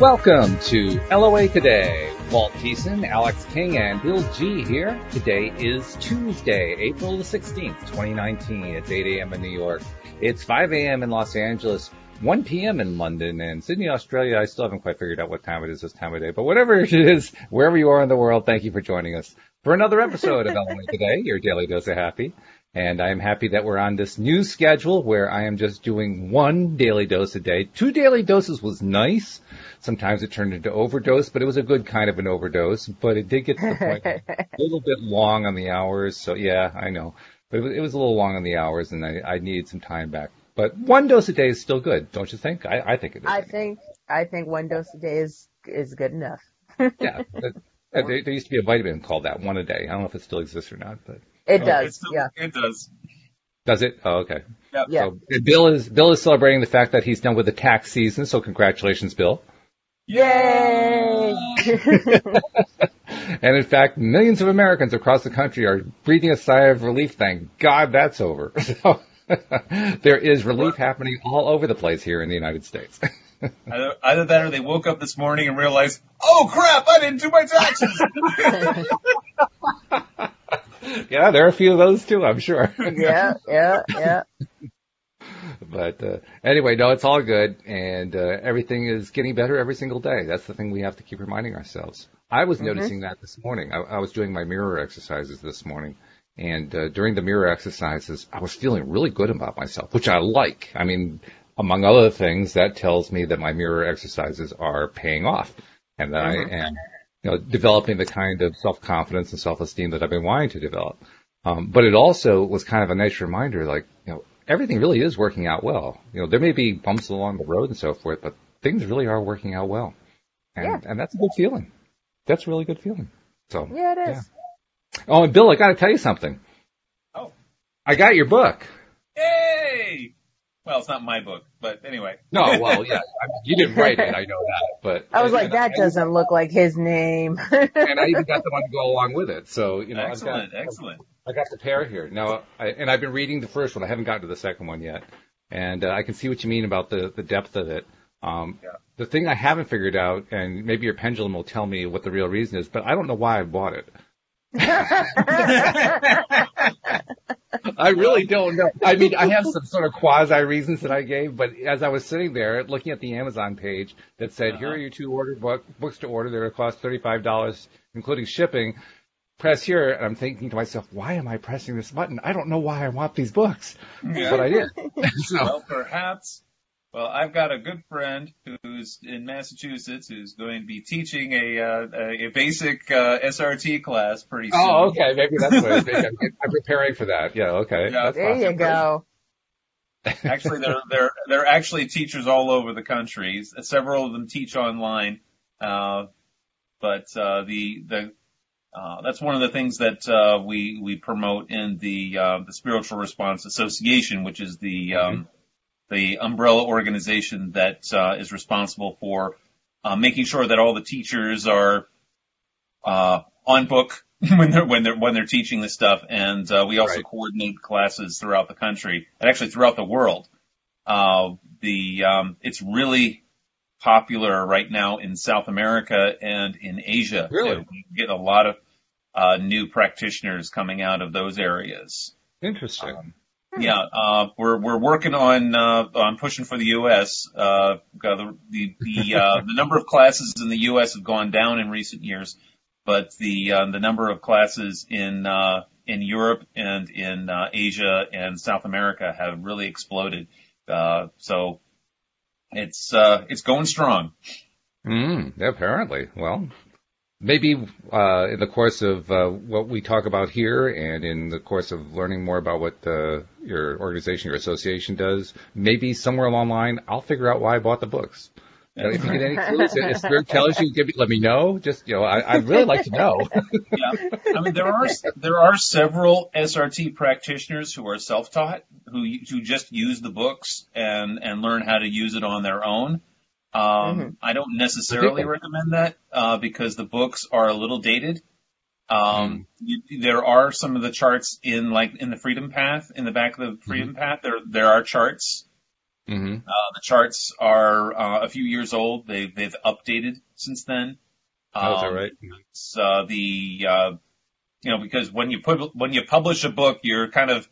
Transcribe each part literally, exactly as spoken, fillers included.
Welcome to L O A Today. Walt Thiessen, Alyx King, and Bill G here. Today is Tuesday, April the sixteenth, twenty nineteen. It's eight a.m. in New York. It's five a.m. in Los Angeles, one p.m. in London, and Sydney, Australia. I still haven't quite figured out what time it is this time of day, but whatever it is, wherever you are in the world, thank you for joining us for another episode of L O A Today, your daily dose of happy. And I am happy that we're on this new schedule where I am just doing one daily dose a day. Two daily doses was nice. Sometimes it turned into overdose, but it was a good kind of an overdose. But it did get to the point a little bit long on the hours. So, yeah, I know. But it was, it was a little long on the hours, and I, I needed some time back. But one dose a day is still good, don't you think? I, I think it is. I think I think one dose a day is, is good enough. Yeah. But, uh, there, there used to be a vitamin called that, one a day. I don't know if it still exists or not, but... It oh, does, still, yeah. It does. Does it? Oh, okay. Yep. Yeah. So Bill is Bill is celebrating the fact that he's done with the tax season, so congratulations, Bill. Yay! And in fact, millions of Americans across the country are breathing a sigh of relief. Thank God that's over. So there is relief happening all over the place here in the United States. Either, either that or they woke up this morning and realized, oh, crap, I didn't do my taxes. Yeah, there are a few of those, too, I'm sure. yeah, yeah, yeah. But uh, anyway, no, it's all good, and uh, everything is getting better every single day. That's the thing we have to keep reminding ourselves. I was mm-hmm. noticing that this morning. I, I was doing my mirror exercises this morning, and uh, during the mirror exercises, I was feeling really good about myself, which I like. I mean, among other things, that tells me that my mirror exercises are paying off, and that mm-hmm. I am... You know, developing the kind of self-confidence and self-esteem that I've been wanting to develop. Um, but it also was kind of a nice reminder, like, you know, everything really is working out well. You know, there may be bumps along the road and so forth, but things really are working out well. And, yeah. and that's a good feeling. That's a really good feeling. So yeah, it is. Yeah. Oh, and Bill, I got to tell you something. Oh. I got your book. Yay! Well, it's not my book, but anyway. No, well, yeah, I mean, you didn't write it, I know that, but I was like, that I, doesn't look like his name. And I even got the one to go along with it, so you know, excellent, I've got, excellent. I got the pair here now, I, and I've been reading the first one. I haven't gotten to the second one yet, and uh, I can see what you mean about the the depth of it. Um, yeah. The thing I haven't figured out, and maybe your pendulum will tell me what the real reason is, but I don't know why I bought it. I really don't know. I mean, I have some sort of quasi reasons that I gave, but as I was sitting there looking at the Amazon page that said, uh-huh. here are your two order book, books to order. They're going to cost thirty-five dollars, including shipping. Press here. And I'm thinking to myself, why am I pressing this button? I don't know why I want these books. Yeah. But I did. So. Well, perhaps. Well, I've got a good friend who's in Massachusetts who's going to be teaching a uh, a basic uh, S R T class pretty soon. Oh, okay, maybe that's what it is. I'm preparing for that. Yeah, okay. Yeah, that's there awesome. You go. Actually, they're they're they're actually teachers all over the country. Several of them teach online, uh, but uh, the the uh, that's one of the things that uh, we we promote in the uh, the Spiritual Response Association, which is the um, mm-hmm. the umbrella organization that uh, is responsible for uh, making sure that all the teachers are uh, on book when they're when they're when they're teaching this stuff, and uh, we also right. coordinate classes throughout the country and actually throughout the world. Uh, the um, it's really popular right now in South America and in Asia. Really, we get a lot of uh, new practitioners coming out of those areas. Interesting. Um, Yeah, uh, we're, we're working on, uh, on pushing for the U S Uh, the, the, the, uh, the number of classes in the U S have gone down in recent years, but the, uh, the number of classes in, uh, in Europe and in, uh, Asia and South America have really exploded. Uh, so it's, uh, it's going strong. Mm, apparently. Well. Maybe uh, in the course of uh, what we talk about here and in the course of learning more about what uh, your organization, your association does, maybe somewhere along the line, I'll figure out why I bought the books. You know, if you get any clues, if Spirit tells you, give me, let me know. Just, you know, I, I'd really like to know. Yeah. I mean, there are there are several S R T practitioners who are self-taught, who who just use the books and, and learn how to use it on their own. Um, mm-hmm. I don't necessarily recommend that, uh, because the books are a little dated. Um, mm-hmm. you, there are some of the charts in, like, in the Freedom Path, in the back of the Freedom mm-hmm. Path, there, there are charts, Mm-hmm. Uh, the charts are uh, a few years old. They, they've updated since then. Um, oh, is that right? It's, uh, the, uh, you know, because when you put, when you publish a book, you're kind of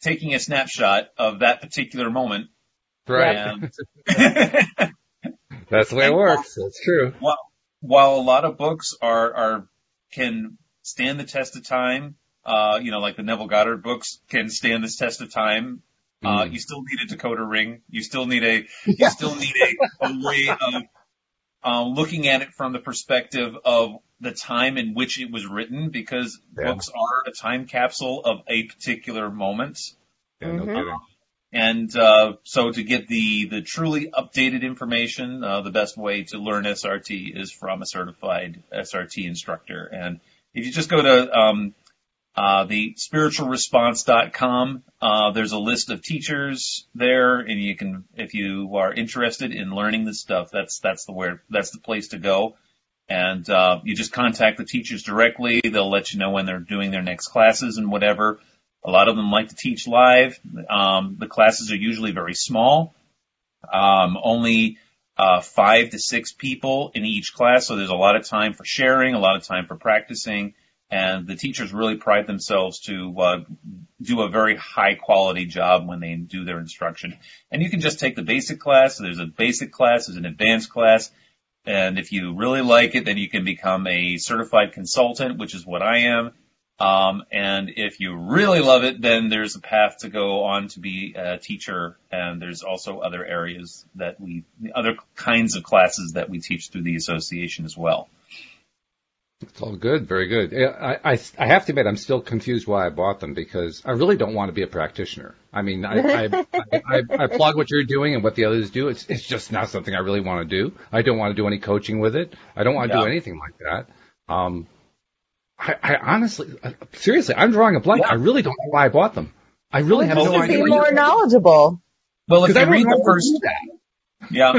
taking a snapshot of that particular moment. Right. And that's the way it works. That's true. While, while a lot of books are, are, can stand the test of time, uh, you know, like the Neville Goddard books can stand this test of time. Uh, you still need a decoder ring. You still need a, you still need a, a way of, uh, looking at it from the perspective of the time in which it was written, because yeah. books are a time capsule of a particular moment. Yeah, no kidding. Uh, and, uh, so to get the, the truly updated information, uh, the best way to learn S R T is from a certified S R T instructor. And if you just go to, um, Uh, the spiritual response dot com, uh, there's a list of teachers there, and you can, if you are interested in learning this stuff, that's, that's the where, that's the place to go. And, uh, you just contact the teachers directly. They'll let you know when they're doing their next classes and whatever. A lot of them like to teach live. Um, the classes are usually very small. Um, only, uh, five to six people in each class. So there's a lot of time for sharing, a lot of time for practicing. And the teachers really pride themselves to uh, do a very high-quality job when they do their instruction. And you can just take the basic class. So there's a basic class. There's an advanced class. And if you really like it, then you can become a certified consultant, which is what I am. Um, and if you really love it, then there's a path to go on to be a teacher. And there's also other areas that we – other kinds of classes that we teach through the association as well. It's all good. Very good. I, I, I have to admit, I'm still confused why I bought them, because I really don't want to be a practitioner. I mean, I, I, I, I, I applaud what you're doing and what the others do. It's, it's just not something I really want to do. I don't want to do any coaching with it. I don't want to yeah. do anything like that. Um, I, I honestly, seriously, I'm drawing a blank. Yeah. I really don't know why I bought them. I really well, have no idea. You should be more knowledgeable. Well, if you read the first... Yeah.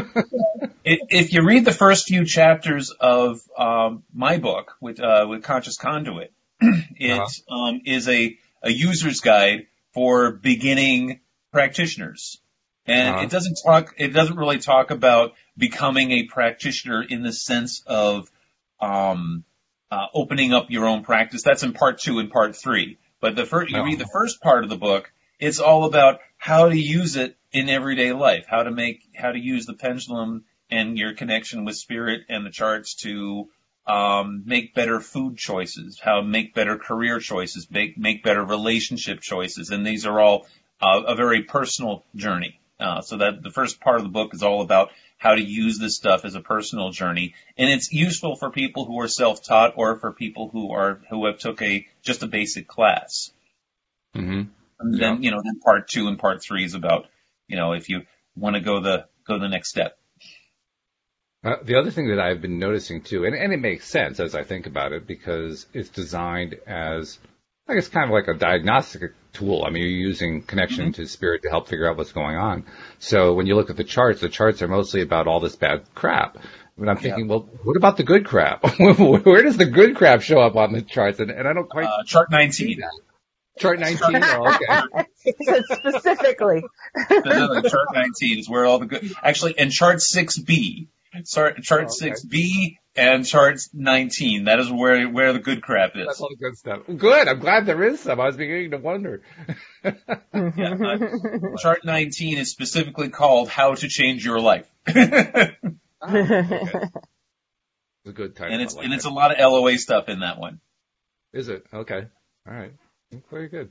If you read the first few chapters of um, my book with uh, with Conscious Conduit, it uh-huh. um, is a, a user's guide for beginning practitioners, and uh-huh. it doesn't talk. It doesn't really talk about becoming a practitioner in the sense of um, uh, opening up your own practice. That's in part two and part three. But the first, you uh-huh. read the first part of the book. It's all about how to use it in everyday life, how to make, how to use the pendulum and your connection with spirit and the charts to um, make better food choices, how to make better career choices, make make better relationship choices, and these are all uh, a very personal journey. Uh, so that the first part of the book is all about how to use this stuff as a personal journey, and it's useful for people who are self-taught or for people who are who have took a just a basic class. Mm-hmm. And then, yeah. you know, then part two and part three is about, you know, if you want to go the, go the next step. Uh, the other thing that I've been noticing too, and, and it makes sense as I think about it, because it's designed as, I guess, kind of like a diagnostic tool. I mean, you're using connection mm-hmm. to spirit to help figure out what's going on. So when you look at the charts, the charts are mostly about all this bad crap. And I'm thinking, yeah. well, what about the good crap? Where does the good crap show up on the charts? And, and I don't quite. Uh, chart nineteen. Chart nineteen, oh, okay. Specifically. no, no, no, chart nineteen is where all the good, actually, and chart six B, chart, chart oh, okay. six B and chart nineteen, that is where, where the good crap is. That's all the good stuff. Good, I'm glad there is some, I was beginning to wonder. yeah, uh, chart nineteen is specifically called How to Change Your Life. oh, okay. It's a good title. And it's, like and it's a lot of L O A stuff in that one. Is it? Okay, all right. Very good.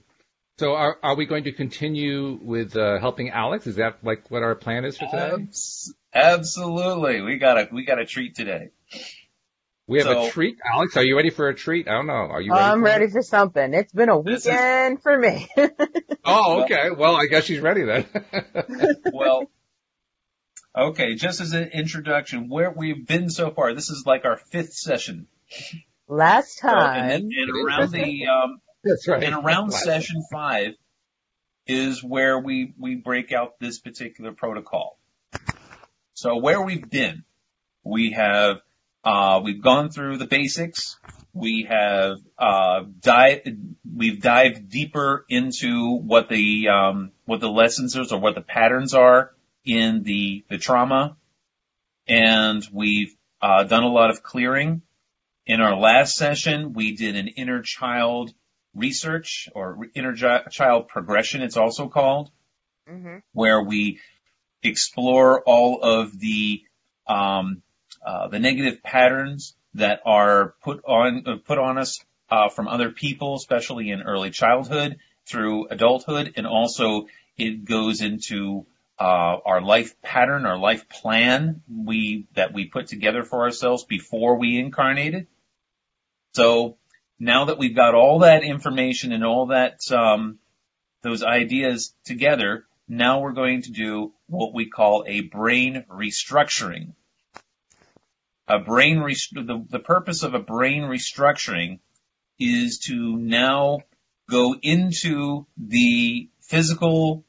So are are we going to continue with uh, helping Alyx? Is that like what our plan is for today? Absolutely. We got a we got a treat today. We have so, a treat, Alyx. Are you ready for a treat? I don't know. Are you? Ready I'm for ready it? for something. It's been a weekend is... for me. oh, okay. Well, I guess she's ready then. well, okay. Just as an introduction, where we've been so far, this is like our fifth session. Last time, so, and, and around the. Um, That's right. And around session five is where we, we break out this particular protocol. So where we've been, we have, uh, we've gone through the basics. We have, uh, dive, we've dived deeper into what the, um, what the lessons are or what the patterns are. in the, the trauma, and we've uh, done a lot of clearing. In our last session, we did an inner child research or inner child progression, it's also called, mm-hmm. where we explore all of the um, uh, the negative patterns that are put on uh, put on us uh, from other people, especially in early childhood through adulthood, and also it goes into uh our life pattern, our life plan we that we put together for ourselves before we incarnated. So now that we've got all that information and all that um those ideas together, now we're going to do what we call a brain restructuring. A brain rest- the, the purpose of a brain restructuring is to now go into the physical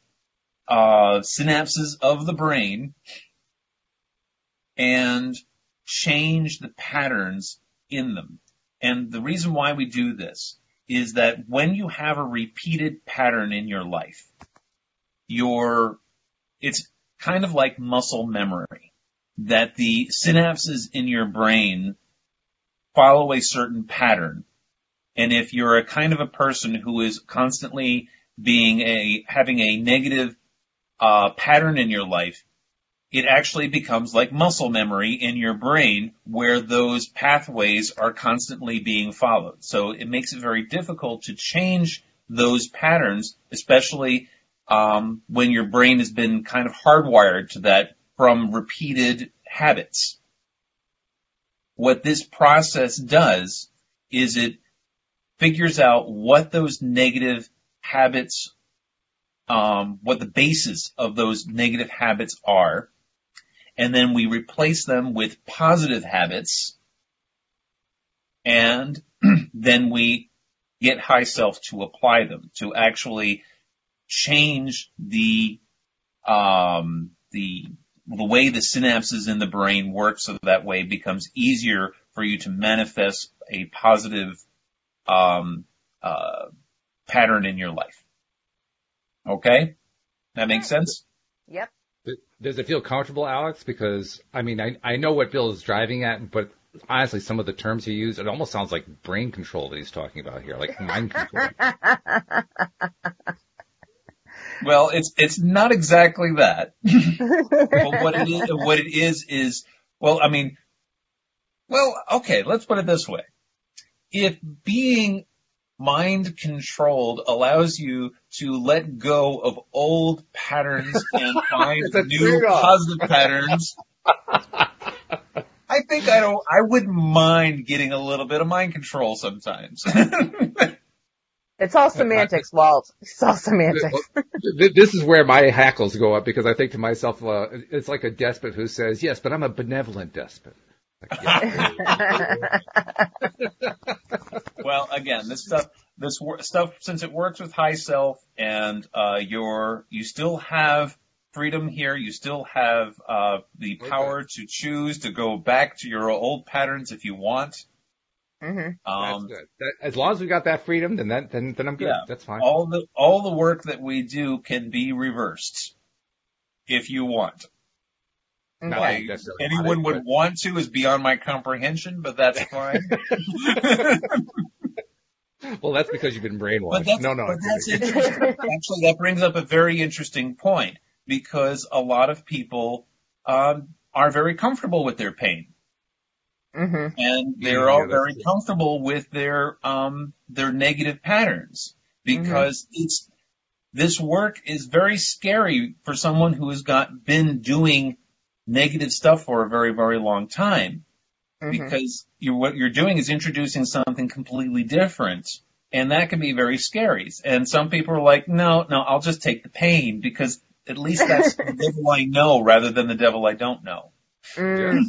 Uh, synapses of the brain and change the patterns in them. And the reason why we do this is that when you have a repeated pattern in your life, your it's kind of like muscle memory, that the synapses in your brain follow a certain pattern. And if you're a kind of a person who is constantly being a having a negative Uh, pattern in your life, it actually becomes like muscle memory in your brain where those pathways are constantly being followed. So it makes it very difficult to change those patterns, especially um, when your brain has been kind of hardwired to that from repeated habits. What this process does is it figures out what those negative habits are. Um, what the basis of those negative habits are, and then we replace them with positive habits, and then we get high self to apply them, to actually change the um, the the way the synapses in the brain work, so that way it becomes easier for you to manifest a positive um, uh, pattern in your life. Okay? That makes sense? Yep. Does it feel comfortable, Alyx? Because, I mean, I, I know what Bill is driving at, but honestly, some of the terms he used, it almost sounds like brain control that he's talking about here, like mind control. Well, it's it's not exactly that. But what it, is, what it is is, well, I mean, well, okay, let's put it this way. If being mind controlled allows you to let go of old patterns and find new positive patterns. I think I don't, I wouldn't mind getting a little bit of mind control sometimes. It's all semantics, Walt. It's all semantics. This is where my hackles go up, because I think to myself, uh, it's like a despot who says, yes, but I'm a benevolent despot. Like, yeah. Well, again, this stuff, this wor- stuff, since it works with high self, and uh, your, you still have freedom here. You still have uh, the power okay. to choose to go back to your old patterns if you want. Mm-hmm. Um, That's good. That, as long as we got that freedom, then that, then, then I'm good. Yeah, that's fine. All the all the work that we do can be reversed if you want. No, like, anyone would but... want to is beyond my comprehension, but that's fine. Well, that's because you've been brainwashed. No, no. But that's interesting. Actually, that brings up a very interesting point, because a lot of people um, are very comfortable with their pain, mm-hmm. and they're yeah, all yeah, very true. comfortable with their um, their negative patterns, because mm-hmm. it's this work is very scary for someone who has got been doing negative stuff for a very, very long time, mm-hmm. because you're, what you're doing is introducing something completely different, and that can be very scary. And some people are like, no, no, I'll just take the pain, because at least that's the devil I know rather than the devil I don't know. Mm. Yeah.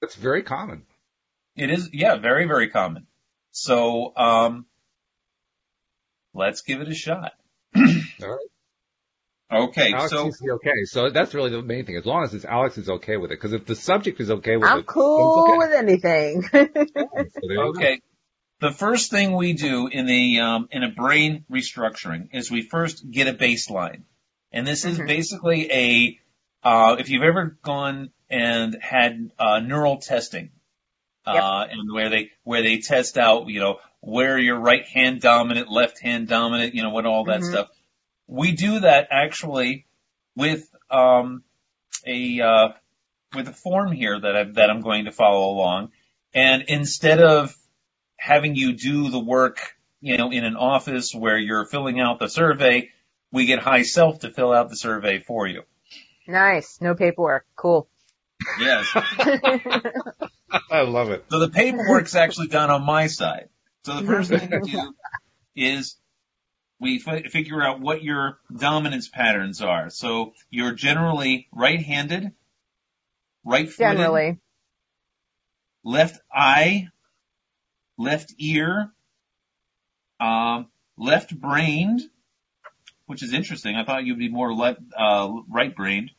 That's very common. It is, yeah, very, very common. So um let's give it a shot. All right. Okay, Alyx so okay, so that's really the main thing. As long as it's Alyx is okay with it, because if the subject is okay with I'm it, I'm cool okay. with anything. Okay, the first thing we do in the um, in a brain restructuring is we first get a baseline, and this is mm-hmm. basically a uh, if you've ever gone and had uh, neural testing, uh, yep. and where they where they test out, you know, where you're right hand dominant, left hand dominant, you know, what all that mm-hmm. stuff. We do that actually with um, a uh, with a form here that I, that I'm going to follow along, and instead of having you do the work, you know, in an office where you're filling out the survey, we get High Self to fill out the survey for you. Nice. No paperwork. Cool. Yes. I love it. So the paperwork's actually done on my side. So the first thing we do is we f- figure out what your dominance patterns are. So you're generally right-handed, right-footed, generally. Left eye, left ear, um, left-brained, which is interesting. I thought you'd be more left, uh, right-brained.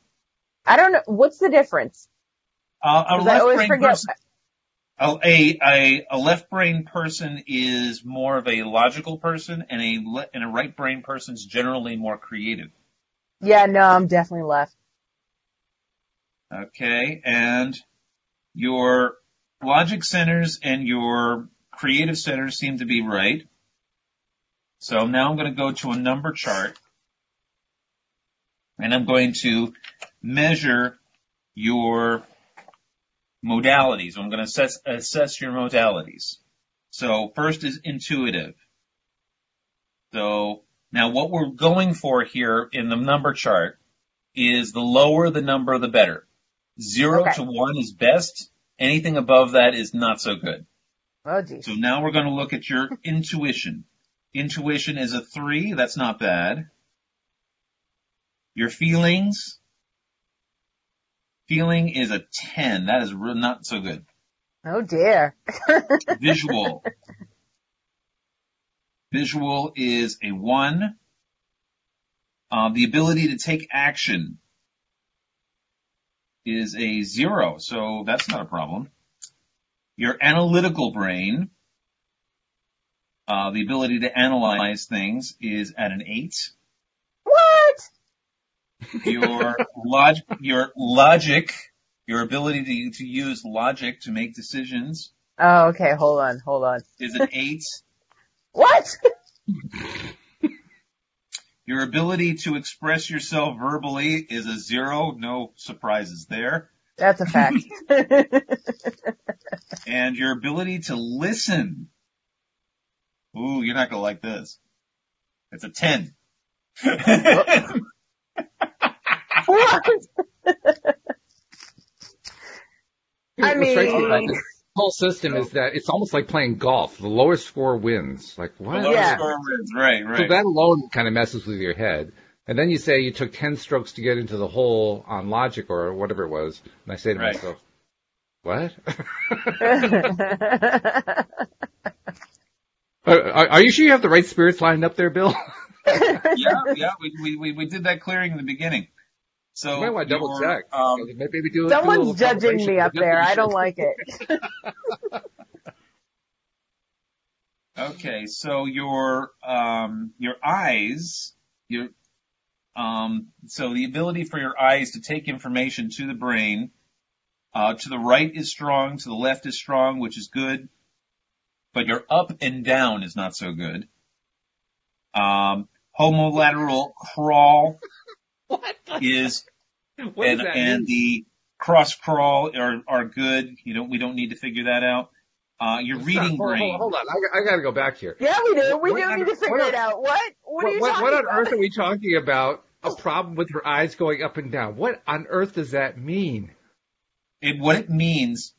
I don't know. What's the difference? Uh, a left-brained person, a, a, a left-brained person is more of a logical person, and a le- and a right-brained person's generally more creative. Yeah, no, I'm definitely left. Okay, and your logic centers and your creative centers seem to be right. So now I'm going to go to a number chart, and I'm going to measure your modalities. I'm going to assess, assess your modalities. So first is intuitive. So now what we're going for here in the number chart is the lower the number, the better. Zero okay. to one is best. Anything above that is not so good. Oh, geez. So now we're going to look at your intuition. Intuition is a three. That's not bad. Your feelings. Feeling is a ten. That is re- not so good. Oh, dear. Visual. Visual is a one. Uh, the ability to take action is a zero. So that's not a problem. Your analytical brain. Uh, the ability to analyze things is at an eight. What? Your log- your logic, your ability to, to use logic to make decisions. Oh, okay. Hold on. Hold on. Is an eight. What? Your ability to express yourself verbally is a zero. No surprises there. That's a fact. And your ability to listen. Ooh, you're not going to like this. It's a ten. What? I mean, the whole system is that it's almost like playing golf. The lowest score wins. Like what? The lowest yeah. score wins. Right, right. So that alone kind of messes with your head. And then you say you took ten strokes to get into the hole on logic or whatever it was. And I say to right. myself, what? Are, are you sure you have the right spirits lined up there, Bill? yeah, yeah, we, we we did that clearing in the beginning. So you might want to double check. Um, maybe we do someone's do judging me up there. I don't like it. Okay, so your um your eyes, your um so the ability for your eyes to take information to the brain, uh to the right is strong, to the left is strong, which is good. But your up and down is not so good. Um, homolateral crawl what is, what and, and the cross crawl are, are good. You don't, we don't need to figure that out. Uh, your it's reading not, hold, brain. Hold, hold on. I, I gotta go back here. Yeah, we do. We what, do need to figure it out. What? What, what, are you what, what on about? Earth are we talking about? A problem with her eyes going up and down. What on earth does that mean? It, what it means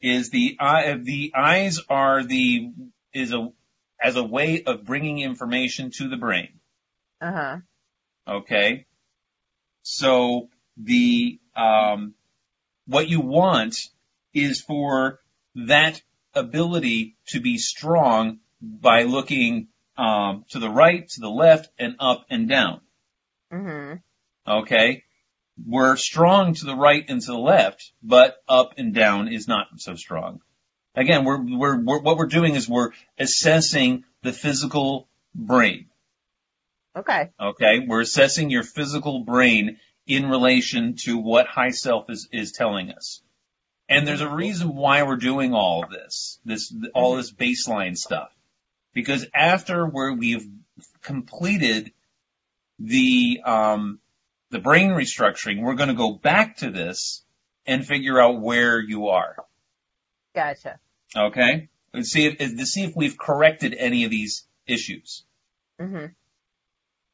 is the eye, the eyes are the, is a, as a way of bringing information to the brain. Uh-huh. Okay. So the, um, what you want is for that ability to be strong by looking, um, to the right, to the left, and up and down. Mm-hmm. Okay. We're strong to the right and to the left, but up and down is not so strong. Again, we're, we're, we're what we're doing is we're assessing the physical brain. Okay. Okay. We're assessing your physical brain in relation to what high self is, is telling us. And there's a reason why we're doing all of this, this, all this baseline stuff. Because after where we've completed the, um, the brain restructuring, we're going to go back to this and figure out where you are. Gotcha. Okay. And see if, to see if we've corrected any of these issues. Mm-hmm.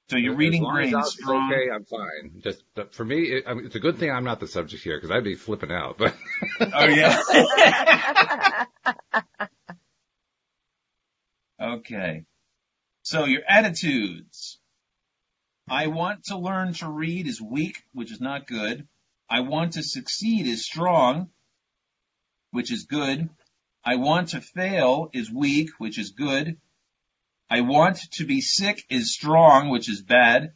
So you're reading brain strong. Okay, I'm fine. Just for me, it, I mean, it's a good thing I'm not the subject here because I'd be flipping out. But oh yeah. Okay. So your attitudes. I want to learn to read is weak, which is not good. I want to succeed is strong, which is good. I want to fail is weak, which is good. I want to be sick is strong, which is bad.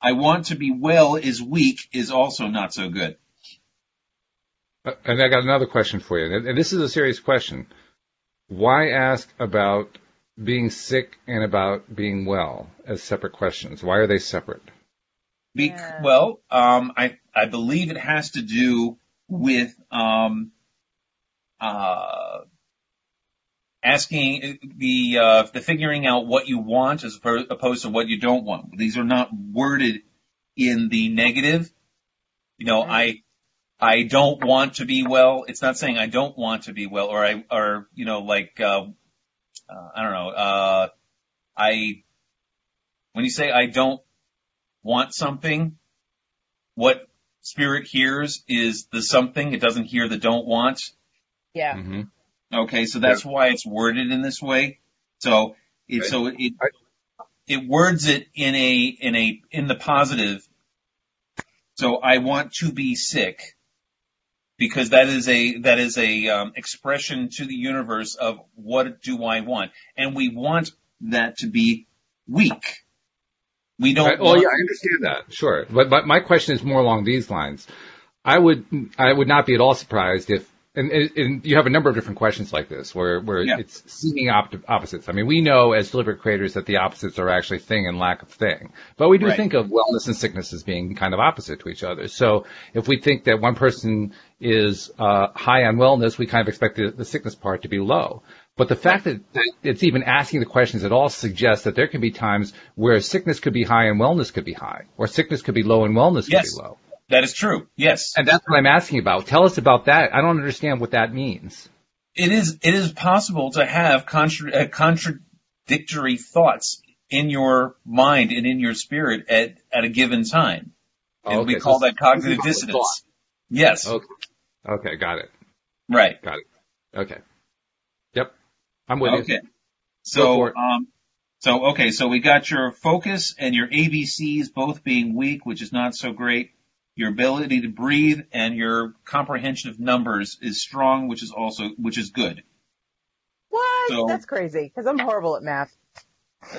I want to be well is weak, is also not so good. And I got another question for you. And this is a serious question. Why ask about being sick and about being well as separate questions? Why are they separate? Be- well, um, I, I believe it has to do with um, uh, asking the uh, the figuring out what you want as opposed to what you don't want. These are not worded in the negative. You know, I I don't want to be well. It's not saying I don't want to be well, or I or you know, like uh, uh, I don't know. Uh, I when you say I don't want something, what Spirit hears is the something. It doesn't hear the don't want. Yeah. Mm-hmm. Okay, so that's why it's worded in this way. So it so it it words it in a in a in the positive. So I want to be sick because that is a that is a um, expression to the universe of what do I want, and we want that to be weak. We don't. I, well, yeah, I understand that, sure. But but my question is more along these lines. I would I would not be at all surprised if. And, and you have a number of different questions like this where, where yeah. it's seeming op- opposites. I mean, we know as deliberate creators that the opposites are actually thing and lack of thing. But we do right. think of wellness and sickness as being kind of opposite to each other. So if we think that one person is uh high on wellness, we kind of expect the, the sickness part to be low. But the fact that it's even asking the questions at all suggests that there can be times where sickness could be high and wellness could be high, or sickness could be low and wellness yes. could be low. That is true. Yes. And that's what I'm asking about. Tell us about that. I don't understand what that means. It is, it is possible to have contra- uh, contradictory thoughts in your mind and in your spirit at, at a given time. And oh, okay. we call so that cognitive dissonance. Yes. Okay. Okay. Got it. Right. Got it. Okay. Yep. I'm with okay. you. Okay. So, um, so, okay. So we got your focus and your A B Cs both being weak, which is not so great. Your ability to breathe and your comprehension of numbers is strong, which is also, which is good. What? So, that's crazy, because I'm horrible at math.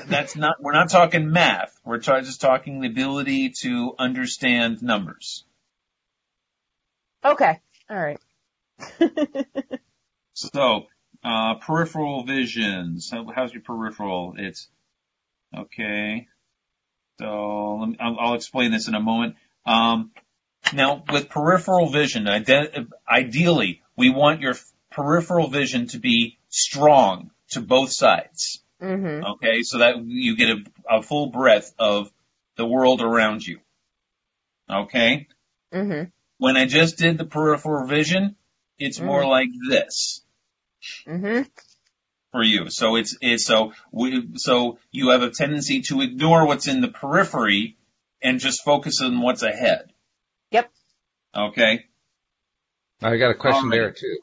That's not, we're not talking math. We're t- just talking the ability to understand numbers. Okay. All right. So, uh, peripheral vision. So how's your peripheral? It's, okay. So, let me, I'll, I'll explain this in a moment. Um, Now, with peripheral vision, ide- ideally, we want your f- peripheral vision to be strong to both sides, mm-hmm. okay, so that you get a, a full breadth of the world around you, okay? Mm-hmm. When I just did the peripheral vision, it's mm-hmm. more like this mm-hmm. for you. So it's it's so we, so you have a tendency to ignore what's in the periphery and just focus on what's ahead. Yep. Okay. I got a question right. there too.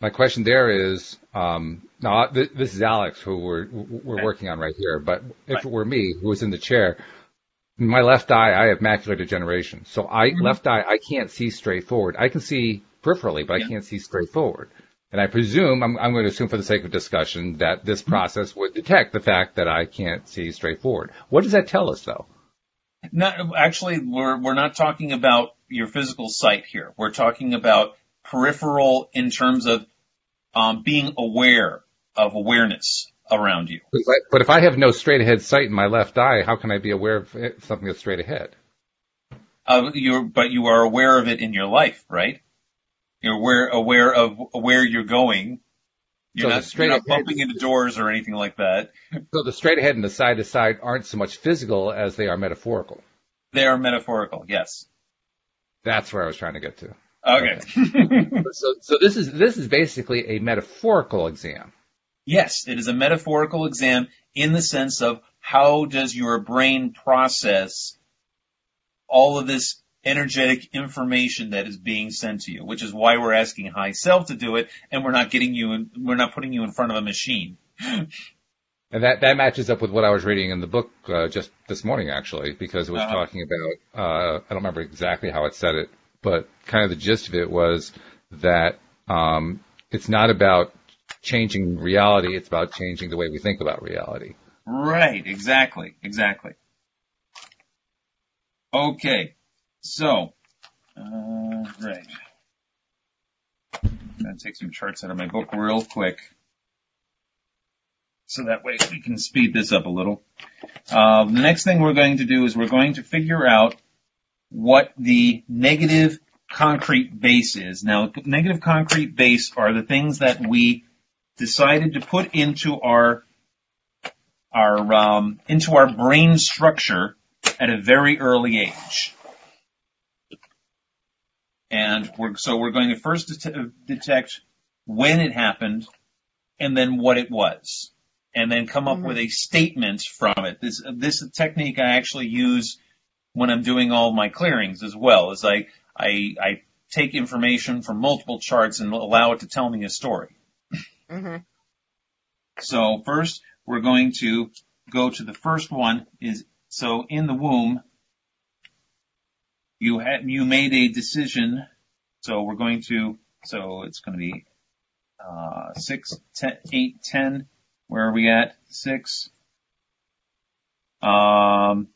My question there is, um, now th- this is Alyx who we're we're okay. working on right here. But if right. it were me who was in the chair, in my left eye, I have macular degeneration. So I mm-hmm. left eye, I can't see straight forward. I can see peripherally, but yeah. I can't see straight forward. And I presume, I'm, I'm going to assume for the sake of discussion, that this process would detect the fact that I can't see straight forward. What does that tell us though? Not actually. We're we're not talking about your physical sight here. We're talking about peripheral in terms of um, being aware of awareness around you. But if, I, but if I have no straight ahead sight in my left eye, how can I be aware of something that's straight ahead? Uh, you're, but you are aware of it in your life, right? You're aware, aware of where you're going. You're so not, straight you're not bumping into doors or anything like that. So the straight ahead and the side to side aren't so much physical as they are metaphorical. They are metaphorical, yes. That's where I was trying to get to. Okay. okay. So, so this is, this is basically a metaphorical exam. Yes, it is a metaphorical exam in the sense of how does your brain process all of this energetic information that is being sent to you, which is why we're asking high self to do it, and we're not getting you, in, we're not putting you in front of a machine. And that, that matches up with what I was reading in the book uh, just this morning, actually, because it was uh-huh. talking about, uh, I don't remember exactly how it said it, but kind of the gist of it was that um, it's not about changing reality, it's about changing the way we think about reality. Right, exactly, exactly. Okay, so, uh, right. I'm going to take some charts out of my book real quick, so that way we can speed this up a little. Uh, the next thing we're going to do is we're going to figure out what the negative concrete base is. Now, negative concrete base are the things that we decided to put into our our um, into our brain structure at a very early age. And we're, so we're going to first det- detect when it happened and then what it was, and then come up mm-hmm. with a statement from it. This this technique I actually use when I'm doing all my clearings as well, is I, I, I take information from multiple charts and allow it to tell me a story. Mm-hmm. So first, we're going to go to the first one is, so in the womb, you had, you made a decision. So we're going to, so it's going to be, uh, six, ten, eight, ten. Where are we at? Six. Um,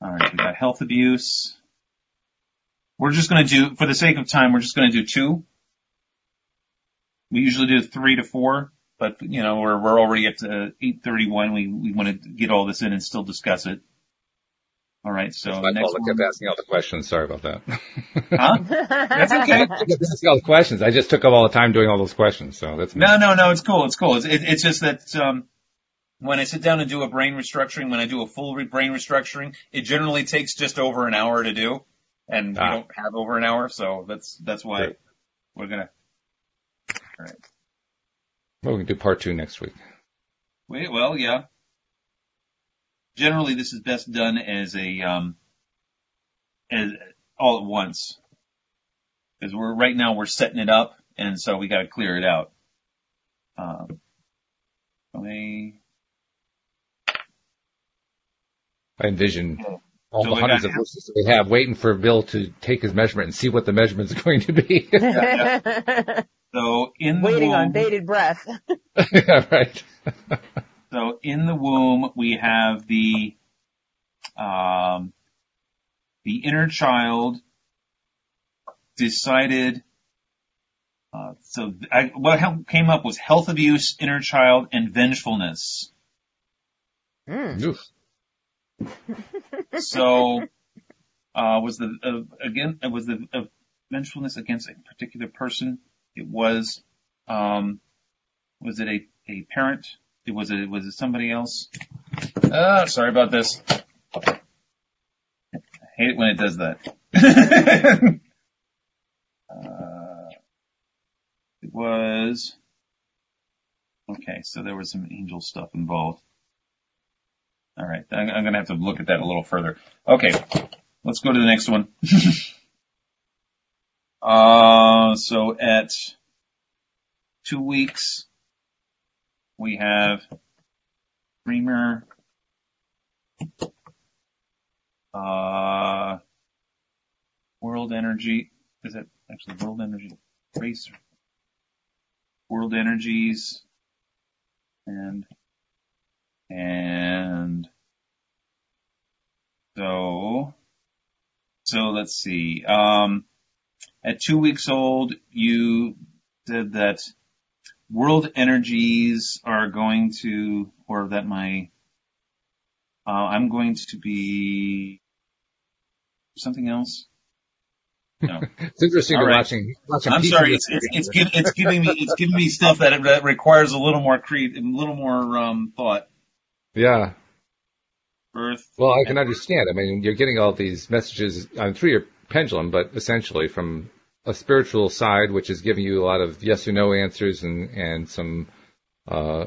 All right, we got health abuse. We're just going to do, for the sake of time, we're just going to do two. We usually do three to four, but, you know, we're, we're already at uh, eight thirty-one. We, we want to get all this in and still discuss it. All right, so next one. I kept asking all the questions. Sorry about that. Huh? That's okay. I kept asking all the questions. I just took up all the time doing all those questions, so that's me. No, no, no, it's cool. It's cool. It's, it, it's just that... um When I sit down and do a brain restructuring, when I do a full re- brain restructuring, it generally takes just over an hour to do, and ah. we don't have over an hour, so that's that's why Great. we're gonna. All right. Well, we can do part two next week. Wait, well, yeah. Generally, this is best done as a um, as all at once, because we're right now we're setting it up, and so we got to clear it out. Um, I. I envision all so the hundreds of horses that we have waiting for Bill to take his measurement and see what the measurement's going to be. yeah, yeah. So in the waiting womb, on bated breath. yeah, right. So in the womb we have the um the inner child decided uh so I, what came up was health abuse, inner child, and vengefulness. Mm. Oof. So, uh, was the, uh, again, was the uh, vengefulness against a particular person? It was, um, was it a, a parent? It was it, was it somebody else? Ah, sorry about this. I hate it when it does that. uh, it was, okay, so there was some angel stuff involved. All right, I'm going to have to look at that a little further. Okay, let's go to the next one. uh, so at two weeks, we have dreamer, uh, world energy. Is that actually world energy? Racer. World energies and... And so, so let's see. Um, at two weeks old, you said that world energies are going to, or that my, uh, I'm going to be something else? No. It's interesting All to right. watching, watching. I'm sorry. It's it's it's, give, it's giving me it's giving me stuff that, it, that requires a little more cre- a little more um, thought. Yeah. Earth. Well, I can understand. I mean, you're getting all these messages um, through your pendulum, but essentially from a spiritual side, which is giving you a lot of yes or no answers and and some uh,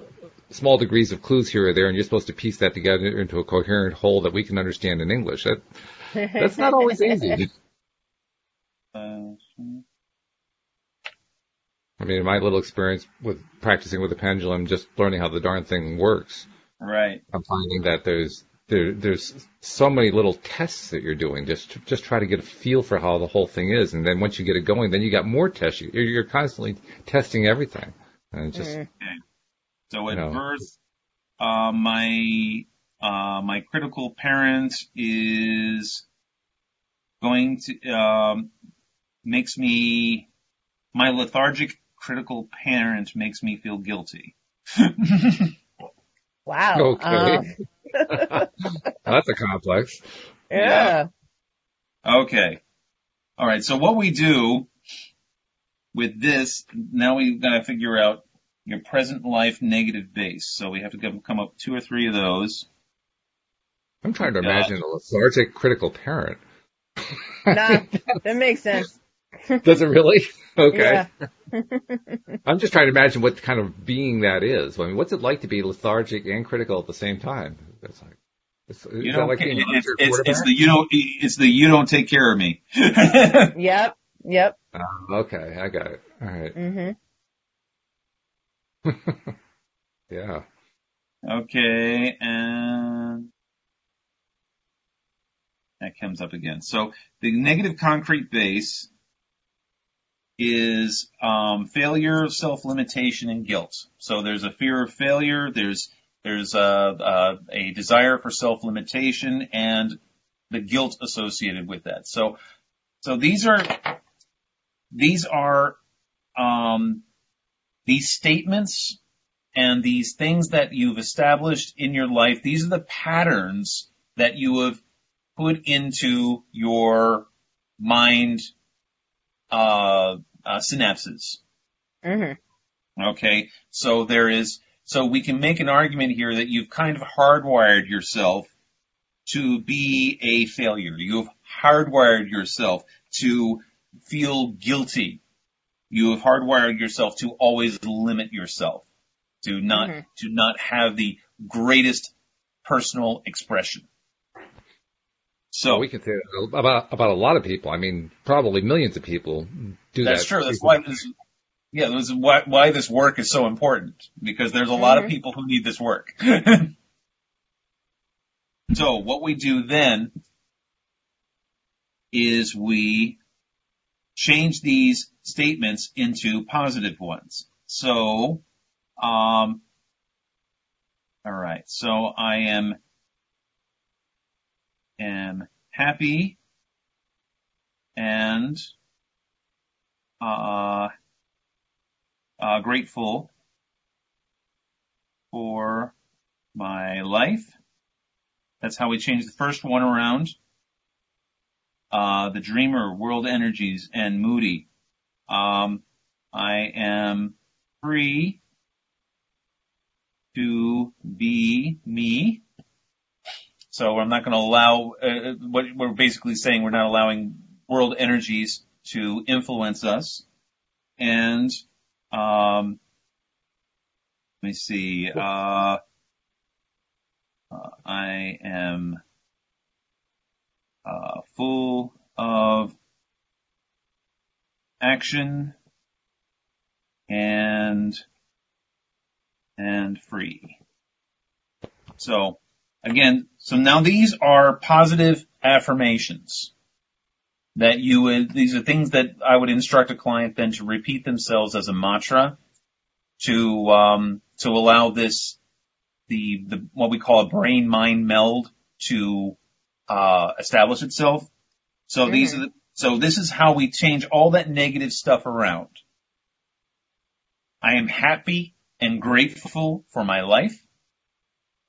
small degrees of clues here or there, and you're supposed to piece that together into a coherent whole that we can understand in English. That that's not always easy. Uh, I mean, in my little experience with practicing with the pendulum, just learning how the darn thing works. Right. I'm finding that there's there, there's so many little tests that you're doing. Just just try to get a feel for how the whole thing is, and then once you get it going, then you got more tests. You're, you're constantly testing everything, and just. Okay. So at you know, birth, uh, my uh, my critical parent is going to um, makes me my lethargic critical parent makes me feel guilty. Wow. Okay. Um. That's a complex. Yeah. yeah. Okay. All right. So what we do with this, now we've got to figure out your present life negative base. So we have to come up two or three of those. I'm trying to imagine uh, a lethargic critical parent. Nah, that makes sense. Does it really? Okay. Yeah. I'm just trying to imagine what kind of being that is. I mean, what's it like to be lethargic and critical at the same time? That's like, it's, you don't, like it, it's, it's, it's the you don't, it's the you don't take care of me. Yep, yep. Uh, okay, I got it. All right. Mm-hmm. Yeah. Okay, and that comes up again. So the negative concrete base is um, failure, self-limitation, and guilt. So there's a fear of failure. There's there's a, a, a desire for self-limitation and the guilt associated with that. So so these are these are um, these statements and these things that you've established in your life. These are the patterns that you have put into your mind. Uh, uh, synapses. Mm-hmm. Okay. So there is, so we can make an argument here that you've kind of hardwired yourself to be a failure. You've hardwired yourself to feel guilty. You have hardwired yourself to always limit yourself, to not, mm-hmm. to not have the greatest personal expression. So well, we can say that about about a lot of people. I mean, probably millions of people do that's that. That's true. That's why this, yeah, this is why, why this work is so important, because there's a lot of people who need this work. So what we do then is we change these statements into positive ones. So, um, all right. So I am. am happy and uh, uh, grateful for my life. That's how we change the first one around. Uh, the dreamer, world energies, and moody. Um, I am free to be me. So I'm not going to allow, uh, what we're basically saying, we're not allowing world energies to influence us. And, um, let me see, uh, uh I am, uh, full of action and, and free. So, Again, so now these are positive affirmations that you would, these are things that I would instruct a client then to repeat themselves as a mantra to, um, to allow this, the, the, what we call a brain mind meld to, uh, establish itself. So mm-hmm. these are the, so this is how we change all that negative stuff around. I am happy and grateful for my life.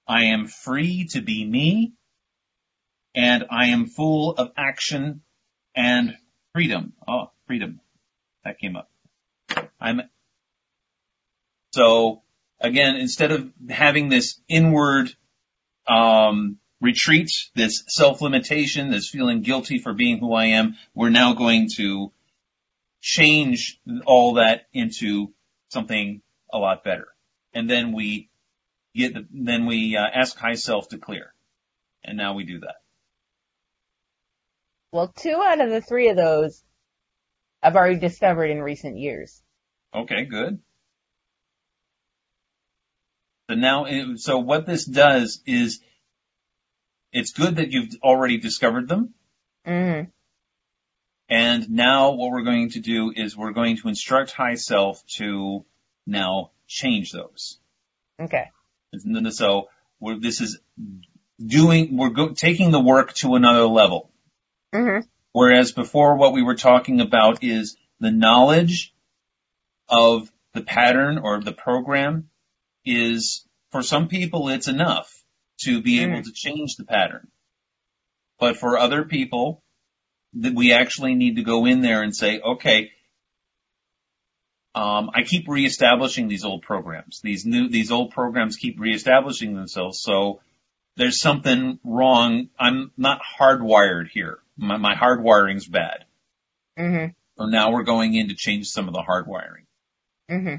I am free to be me. and I am full of action and freedom. Oh, freedom. That came up. I'm, so again, instead of having this inward, um, retreat, this self-limitation, this feeling guilty for being who I am, we're now going to change all that into something a lot better. And then we get, the, then we uh, ask high self to clear. And now we do that. Well, two out of the three of those I've already discovered in recent years. Okay, good. So now, so what this does is, it's good that you've already discovered them. Mm-hmm. And now what we're going to do is we're going to instruct high self to now change those. Okay. So we're, this is doing, we're go, taking the work to another level. Mm-hmm. Whereas before what we were talking about is the knowledge of the pattern or the program is, for some people, it's enough to be mm. able to change the pattern. But for other people, that we actually need to go in there and say, okay, um, I keep reestablishing these old programs. These new, these old programs keep reestablishing themselves. So there's something wrong. I'm not hardwired here. My, my hardwiring's bad. Mm-hmm. So now we're going in to change some of the hardwiring. Mm-hmm.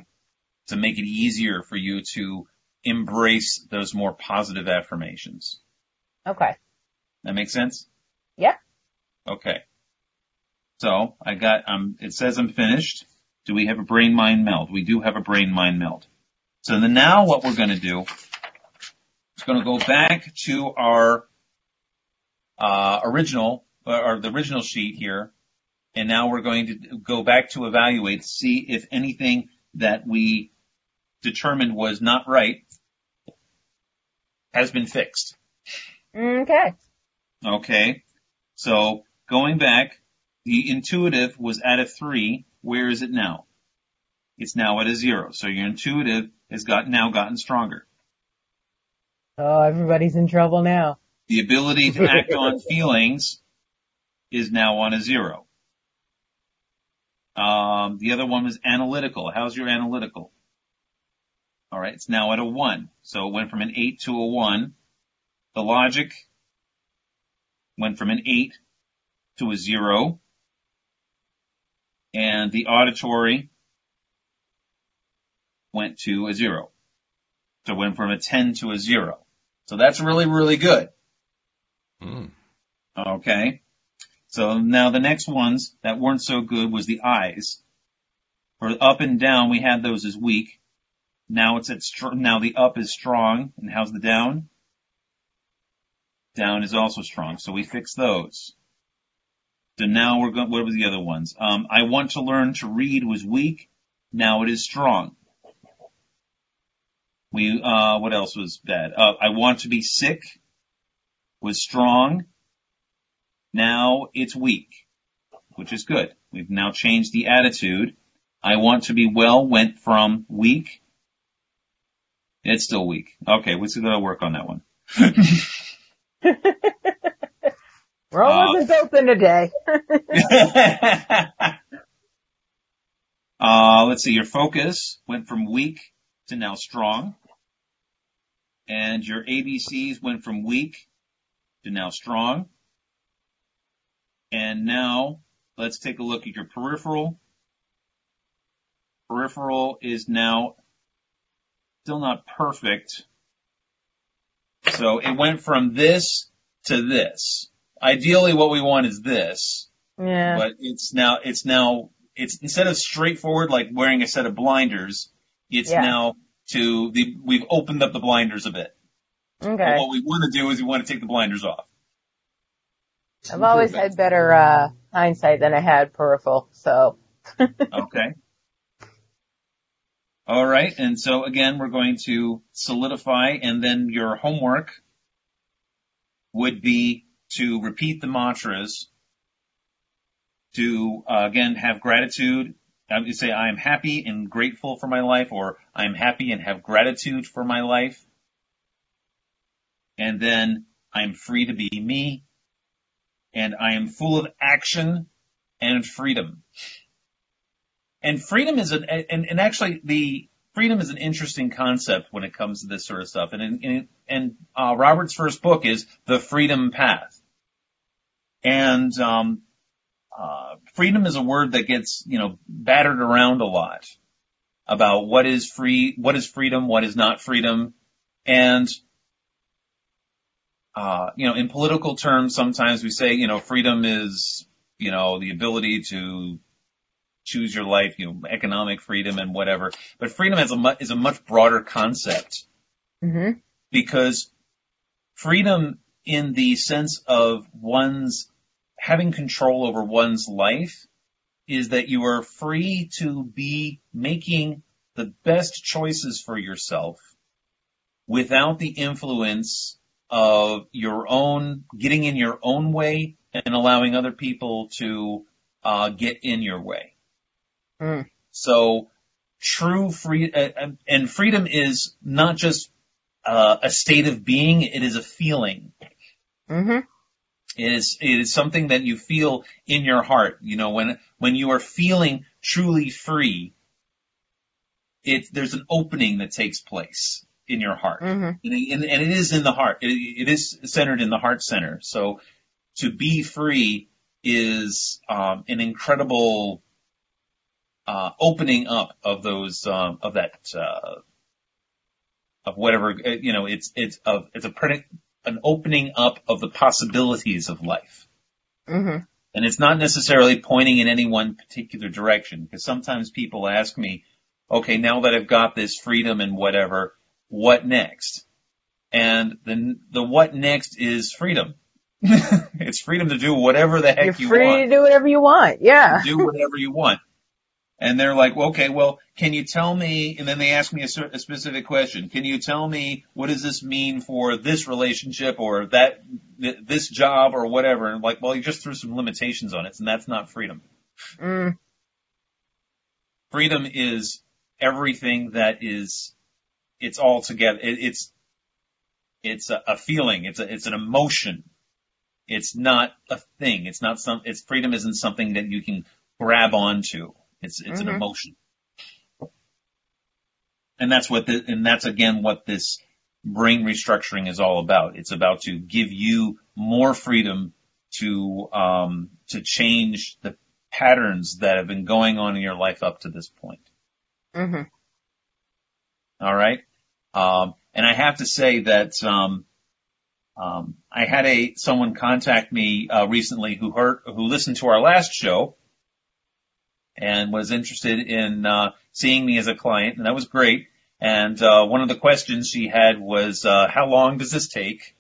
To make it easier for you to embrace those more positive affirmations. Okay. That makes sense? Yeah. Okay. So I got, um, it says I'm finished. Do we have a brain mind meld? We do have a brain mind meld. So then now what we're going to do is going to go back to our, uh, original, or the original sheet here. And now we're going to go back to evaluate, see if anything that we determined was not right has been fixed. Okay. Okay. So going back, the intuitive was at a three. Where is it now? It's now at a zero. So your intuitive has got now gotten stronger. Oh, everybody's in trouble now. The ability to act on feelings is now on a zero. Um, the other one was analytical. How's your analytical? All right, it's now at a one. So it went from an eight to a one. The logic went from an eight to a zero. And the auditory went to a zero. So it went from a ten to a zero. So that's really, really good. Mm. Okay. So now the next ones that weren't so good was the eyes. For up and down, we had those as weak. Now it's at str- now the up is strong, and how's the down? Down is also strong, so we fix those. So now we're going. What were the other ones? Um, I want to learn to read was weak. Now it is strong. We uh, what else was bad? Uh, I want to be sick was strong. Now it's weak, which is good. We've now changed the attitude. I want to be well went from weak. It's still weak. Okay, we're going to work on that one. We're almost uh, open today. uh, let's see. Your focus went from weak to now strong. And your A B Cs went from weak to now strong. And now let's take a look at your peripheral. Peripheral is now still not perfect. So it went from this to this. Ideally what we want is this. Yeah. But it's now, it's now, it's instead of straightforward like wearing a set of blinders, it's yeah. now to the, we've opened up the blinders a bit. Okay. And what we want to do is we want to take the blinders off. I've always had better, uh, hindsight than I had peripheral, so. Okay. All right, and so again, we're going to solidify, and then your homework would be to repeat the mantras, to, uh, again, have gratitude. I would say, I am happy and grateful for my life, or I am happy and have gratitude for my life. And then, I am free to be me, and I am full of action and freedom. And freedom is an, and, and actually the freedom is an interesting concept when it comes to this sort of stuff. And, and, and, uh, Robert's first book is The Freedom Path. And, um, uh, freedom is a word that gets, you know, battered around a lot about what is free, what is freedom, what is not freedom. And, uh, you know, in political terms, sometimes we say, you know, freedom is, you know, the ability to choose your life, you know, economic freedom and whatever. But freedom is a mu- is a much broader concept, mm-hmm. because freedom in the sense of one's having control over one's life is that you are free to be making the best choices for yourself without the influence of your own, getting in your own way and allowing other people to uh get in your way. Mm. So true free uh, and freedom is not just uh, a state of being; it is a feeling. Mm-hmm. It is it is something that you feel in your heart. You know, when when you are feeling truly free, it there's an opening that takes place in your heart, mm-hmm. and, and, and it is in the heart. It, it is centered in the heart center. So to be free is um, an incredible. Uh, opening up of those, um, of that, uh, of whatever, you know, it's, it's, of, it's a predict, an opening up of the possibilities of life. Mm-hmm. And it's not necessarily pointing in any one particular direction, because sometimes people ask me, okay, now that I've got this freedom and whatever, what next? And the, the what next is freedom. It's freedom to do whatever the heck you want. You're free to do whatever you want. Yeah. Do whatever you want. And they're like, well, okay, well, can you tell me, and then they ask me a, a specific question. Can you tell me what does this mean for this relationship or that, th- this job or whatever? And I'm like, well, you just threw some limitations on it, and that's not freedom. Mm. Freedom is everything that is, it's all together. It, it's, it's a, a feeling. It's a, it's an emotion. It's not a thing. It's not some, it's freedom isn't something that you can grab onto. It's, it's mm-hmm. an emotion. And that's what the, and that's again what this brain restructuring is all about. It's about to give you more freedom to, um, to change the patterns that have been going on in your life up to this point. Mm-hmm. All right. Um, and I have to say that, um, um, I had a, someone contact me, uh, recently who heard, who listened to our last show. And was interested in uh seeing me as a client, and that was great. And uh one of the questions she had was, uh how long does this take?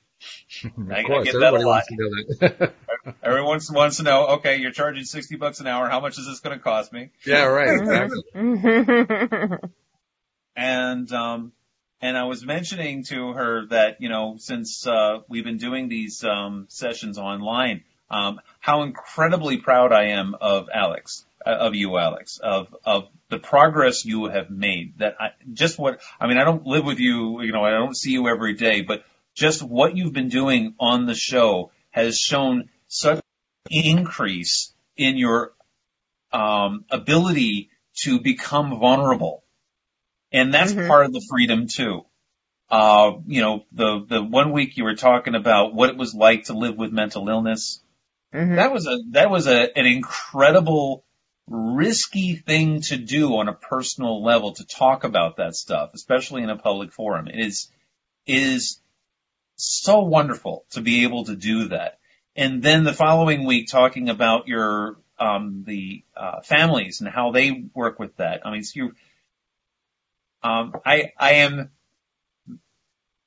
I, course, I get that a lot. That. Everyone wants to know, okay, you're charging sixty bucks an hour. How much is this going to cost me? Yeah, right. Exactly. and, um and I was mentioning to her that, you know, since uh we've been doing these um sessions online, um how incredibly proud I am of Alyx. Of you, Alyx, of, of the progress you have made that I, just what, I mean, I don't live with you, you know, I don't see you every day, but just what you've been doing on the show has shown such an increase in your, um, ability to become vulnerable. And that's mm-hmm. part of the freedom too. Uh, you know, the, the one week you were talking about what it was like to live with mental illness. Mm-hmm. That was a, that was a, an incredible, risky thing to do on a personal level, to talk about that stuff, especially in a public forum. It is, it is so wonderful to be able to do that. And then the following week talking about your, um, the, uh, families and how they work with that. I mean, so you, um, I, I am,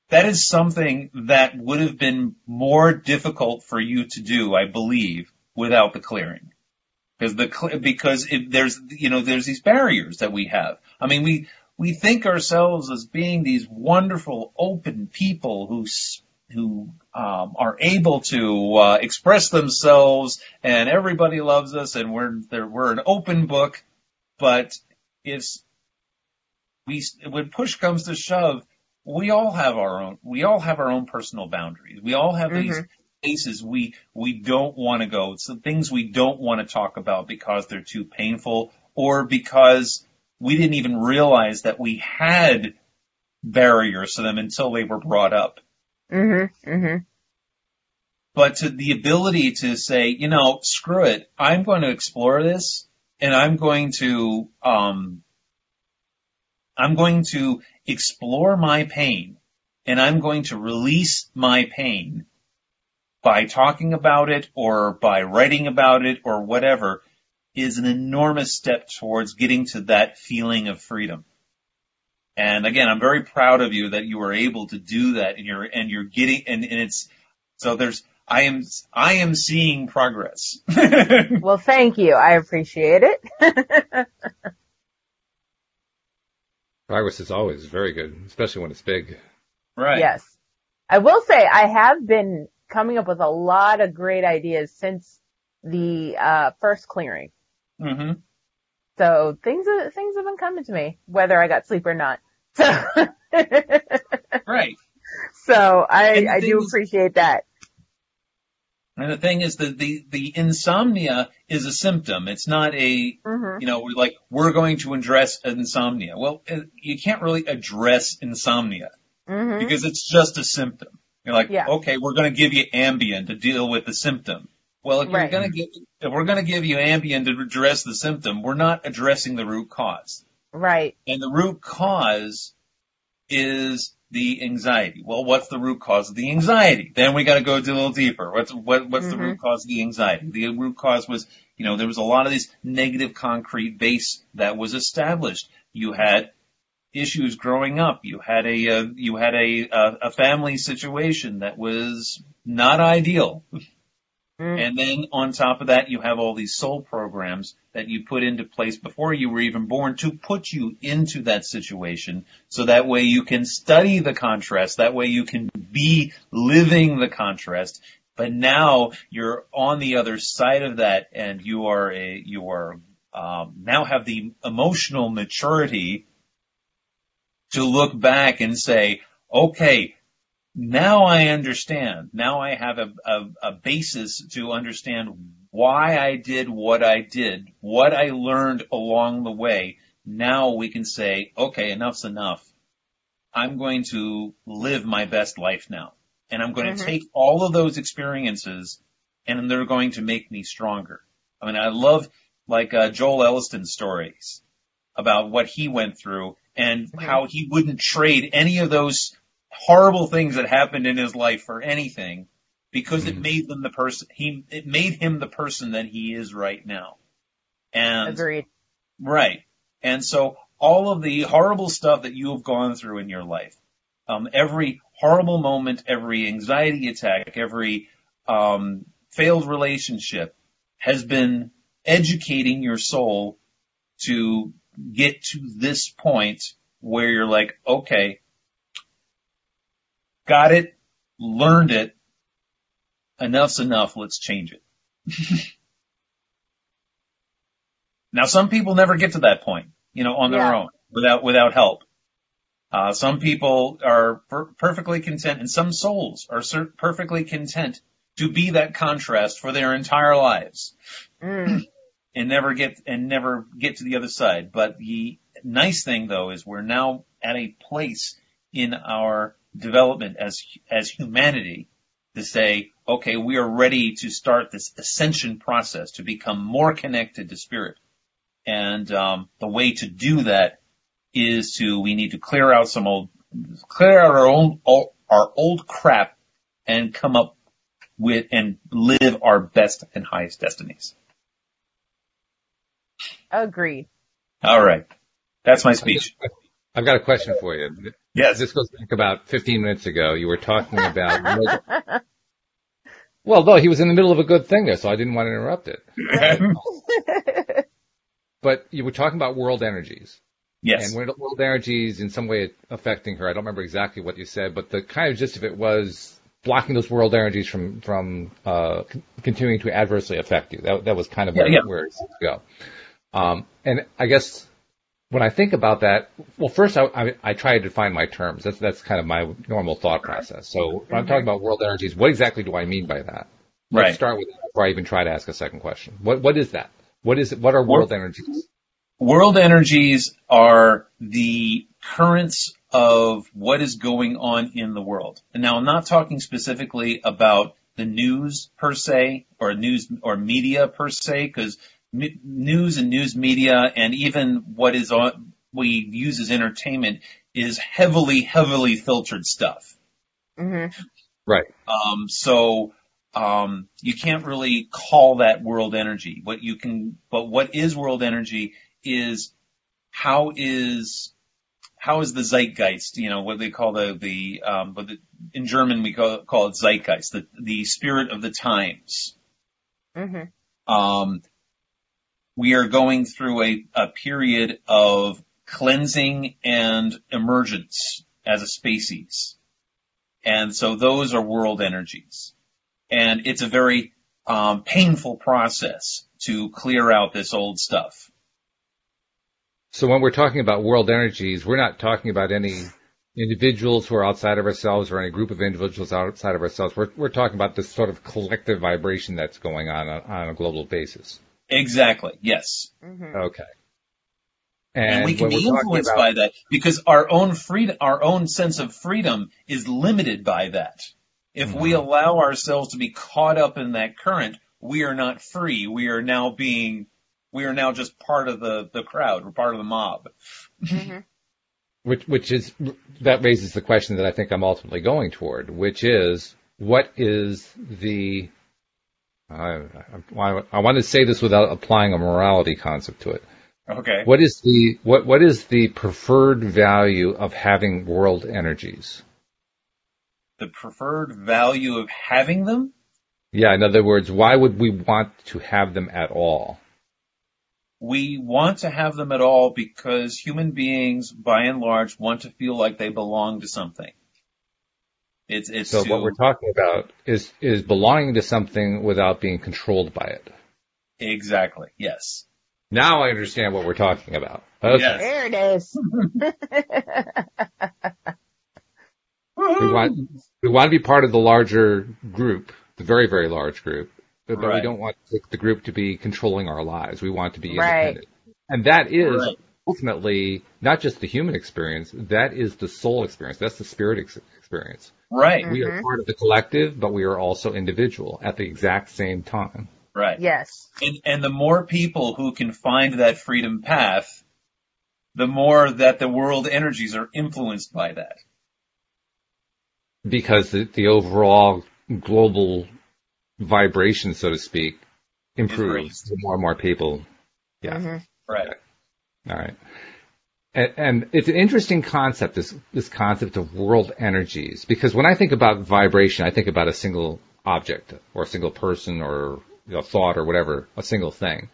that is something that would have been more difficult for you to do, I believe, without the clearing. Because the, because it, there's, you know, there's these barriers that we have. I mean, we, we think ourselves as being these wonderful, open people who, who, um, are able to, uh, express themselves, and everybody loves us, and we're, we're an open book. But if we, when push comes to shove, we all have our own, we all have our own personal boundaries. We all have mm-hmm. these places we we don't want to go. It's the things we don't want to talk about because they're too painful or because we didn't even realize that we had barriers to them until they were brought up. Mm-hmm, mm-hmm. But to the ability to say, you know, screw it, I'm going to explore this, and I'm going to, um, I'm going to explore my pain, and I'm going to release my pain by talking about it or by writing about it or whatever, is an enormous step towards getting to that feeling of freedom. And again, I'm very proud of you that you were able to do that, and you're and you're getting and, and it's so there's. I am, I am seeing progress. Well, thank you. I appreciate it. Progress is always very good, especially when it's big. Right. Yes. I will say I have been coming up with a lot of great ideas since the, uh, first clearing. Mm-hmm. So things, are, things have been coming to me, whether I got sleep or not. So. Right. So I, I do appreciate that. And the thing is that the, the insomnia is a symptom. It's not a, mm-hmm. you know, like, we're going to address insomnia. Well, you can't really address insomnia mm-hmm. because it's just a symptom. You're like, yeah. okay, we're going to give you Ambien to deal with the symptom. Well, if, right. you're gonna give, if we're going to give you Ambien to address the symptom, we're not addressing the root cause. Right. And the root cause is the anxiety. Well, what's the root cause of the anxiety? Then we got to go a little deeper. What's what, what's mm-hmm. the root cause of the anxiety? The root cause was, you know, there was a lot of this negative concrete base that was established. You had issues growing up. You had a uh, you had a uh, a family situation that was not ideal. Mm-hmm. And then on top of that, you have all these soul programs that you put into place before you were even born to put you into that situation. So that way you can study the contrast. That way you can be living the contrast. But now you're on the other side of that, and you are a, you are, um, now have the emotional maturity to look back and say, okay, now I understand. Now I have a, a, a basis to understand why I did what I did, what I learned along the way. Now we can say, okay, enough's enough. I'm going to live my best life now. And I'm going mm-hmm. to take all of those experiences, and they're going to make me stronger. I mean, I love like uh, Joel Elliston's stories about what he went through and mm-hmm. how he wouldn't trade any of those horrible things that happened in his life for anything, because it made them the person he, it made him the person that he is right now. And agreed. Right. And so all of the horrible stuff that you have gone through in your life, um, every horrible moment, every anxiety attack, every, um, failed relationship has been educating your soul to get to this point where you're like, okay, got it, learned it, enough's enough, let's change it. Now, some people never get to that point, you know, on their yeah. own, without without help. Uh, some people are per- perfectly content, and some souls are ser- perfectly content to be that contrast for their entire lives mm. and never get and never get to the other side. But the nice thing, though, is we're now at a place in our development as as humanity to say, okay, we are ready to start this ascension process to become more connected to spirit. And um the way to do that is to we need to clear out some old clear out our own all, our old crap and come up with and live our best and highest destinies. Agreed. All right. That's my speech. I've got a question for you. Yes. This goes back about fifteen minutes ago. You were talking about... Well, though, he was in the middle of a good thing there, so I didn't want to interrupt it. But you were talking about world energies. Yes. And world energies in some way affecting her. I don't remember exactly what you said, but the kind of gist of it was blocking those world energies from, from uh, continuing to adversely affect you. That, that was kind of yeah, where yeah. it was to go. Um, and I guess... when I think about that, well, first I, I, I try to define my terms. That's that's kind of my normal thought process. So when I'm talking about world energies, what exactly do I mean by that? Right. Let's start with that before I even try to ask a second question. What what is that? What is what are world, world energies? World energies are the currents of what is going on in the world. And now I'm not talking specifically about the news per se, or news or media per se, because news and news media, and even what is on, we use as entertainment, is heavily, heavily filtered stuff. Mm-hmm. Right. Um, so um, you can't really call that world energy. What you can, but what is world energy is how is how is the zeitgeist? You know what they call the the, um, but the in German we call, call it zeitgeist, the the spirit of the times. Mm-hmm. Um. We are going through a, a period of cleansing and emergence as a species. And so those are world energies. And it's a very um, painful process to clear out this old stuff. So when we're talking about world energies, we're not talking about any individuals who are outside of ourselves or any group of individuals outside of ourselves. We're, we're talking about this sort of collective vibration that's going on on, on a global basis. Exactly. Yes. Mm-hmm. Okay. And, and we can be influenced about... by that because our own freedom, our own sense of freedom, is limited by that. If mm-hmm. we allow ourselves to be caught up in that current, we are not free. We are now being, we are now just part of the the crowd. We're part of the mob. Mm-hmm. Which, which is that raises the question that I think I'm ultimately going toward, which is what is the I, I, I want to say this without applying a morality concept to it. Okay. What is the what what is the preferred value of having world energies? The preferred value of having them? Yeah, in other words, why would we want to have them at all? We want to have them at all because human beings, by and large, want to feel like they belong to something. It's, it's so too... what we're talking about is is belonging to something without being controlled by it. Exactly. Yes. Now I understand what we're talking about. Okay. Yes. There it is. we want we want to be part of the larger group, the very very large group, but right. we don't want the group to be controlling our lives. We want to be independent, right. and that is. Right. Ultimately, not just the human experience, that is the soul experience. That's the spirit ex- experience. Right. Mm-hmm. We are part of the collective, but we are also individual at the exact same time. Right. Yes. And, and the more people who can find that freedom path, the more that the world energies are influenced by that. Because the, the overall global vibration, so to speak, improves the more and more people. Yeah. Mm-hmm. Right. All right. And, and it's an interesting concept, this this concept of world energies, because when I think about vibration, I think about a single object or a single person or you know, thought or whatever, a single thing.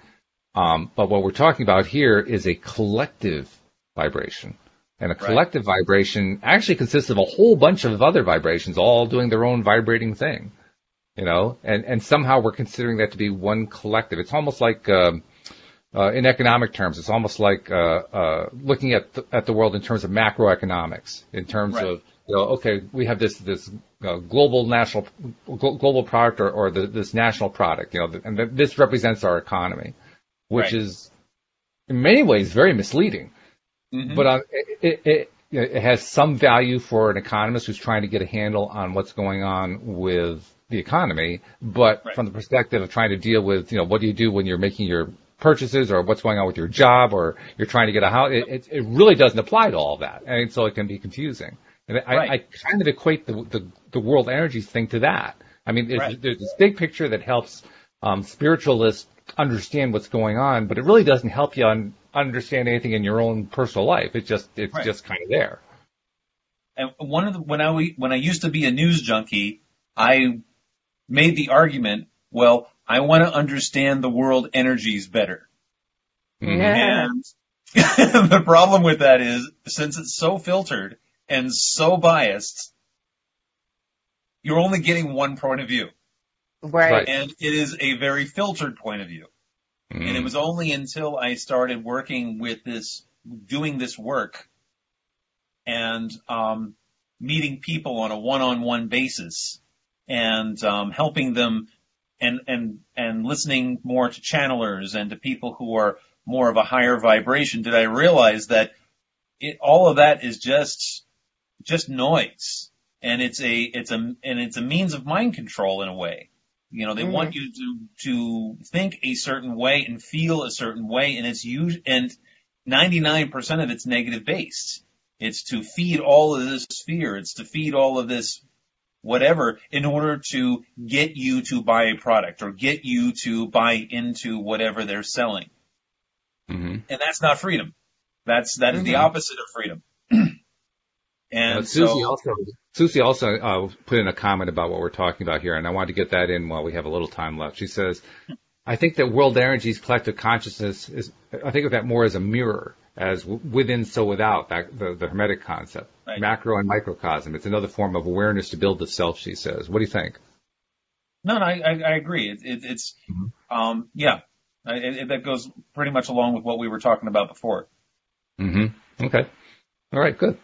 Um, but what we're talking about here is a collective vibration. And a collective right. vibration actually consists of a whole bunch of other vibrations all doing their own vibrating thing, you know, and, and somehow we're considering that to be one collective. It's almost like... Um, Uh, in economic terms, it's almost like uh, uh, looking at the, at the world in terms of macroeconomics, in terms right. of, you know, okay, we have this this uh, global national global product or, or the, this national product, you know, and th- this represents our economy, which right. is in many ways very misleading. Mm-hmm. But uh, it, it, it it has some value for an economist who's trying to get a handle on what's going on with the economy. But right. from the perspective of trying to deal with, you know, what do you do when you're making your purchases or what's going on with your job or you're trying to get a house, it, it, it really doesn't apply to all that. And so it can be confusing. And I, right. I kind of equate the, the, the world energies thing to that. I mean, there's, right. there's this big picture that helps um, spiritualists understand what's going on, but it really doesn't help you un- understand anything in your own personal life. It just, it's right. just kind of there. And one of the, when I, when I used to be a news junkie, I made the argument, well, I want to understand the world energies better. Yeah. And the problem with that is, since it's so filtered and so biased, you're only getting one point of view. Right. And it is a very filtered point of view. Mm. And it was only until I started working with this doing this work and um, meeting people on a one-on-one basis and um, helping them and, and, and listening more to channelers and to people who are more of a higher vibration, did I realize that it, all of that is just, just noise. And it's a, it's a, and it's a means of mind control in a way. You know, they mm-hmm. want you to, to think a certain way and feel a certain way. And it's usually, and ninety-nine percent of it's negative based. It's to feed all of this fear. It's to feed all of this whatever in order to get you to buy a product or get you to buy into whatever they're selling. Mm-hmm. And that's not freedom. That's, that is mm-hmm. the opposite of freedom. And well, Susie, so, also, Susie also uh, put in a comment about what we're talking about here, and I want to get that in while we have a little time left. She says, I think that world energy's collective consciousness is, I think of that more as a mirror, as within so without, that, the, the Hermetic concept, right. Macro and microcosm. It's another form of awareness to build the self, she says. What do you think? No, no, I, I, I agree. It, it, it's, mm-hmm. um, yeah, it, it, that goes pretty much along with what we were talking about before. Mm-hmm. Okay. All right, good.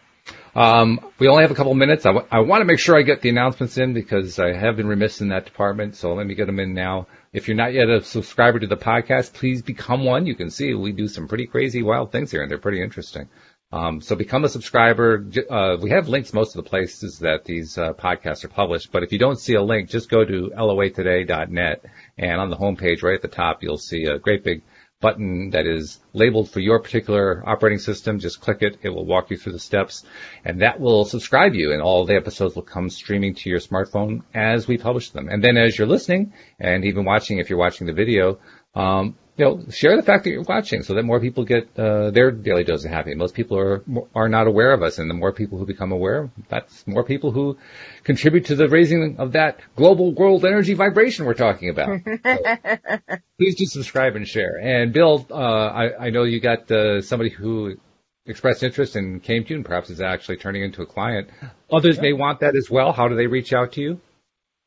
Um, we only have a couple minutes. I, w- I want to make sure I get the announcements in because I have been remiss in that department, so let me get them in now. If you're not yet a subscriber to the podcast, please become one. You can see we do some pretty crazy, wild things here, and they're pretty interesting. Um, so become a subscriber. Uh, we have links most of the places that these uh, podcasts are published, but if you don't see a link, just go to L O A Today dot net, and on the homepage right at the top, you'll see a great big button that is labeled for your particular operating system. Just click it. It will walk you through the steps, and that will subscribe you, and all the episodes will come streaming to your smartphone as we publish them. And then as you're listening and even watching, if you're watching the video, um, you know, share the fact that you're watching so that more people get uh, their daily dose of happiness. Most people are are not aware of us, and the more people who become aware, that's more people who contribute to the raising of that global world energy vibration we're talking about. So please do subscribe and share. And, Bill, uh, I, I know you got uh, somebody who expressed interest and came to you and perhaps is actually turning into a client. Others yeah. may want that as well. How do they reach out to you?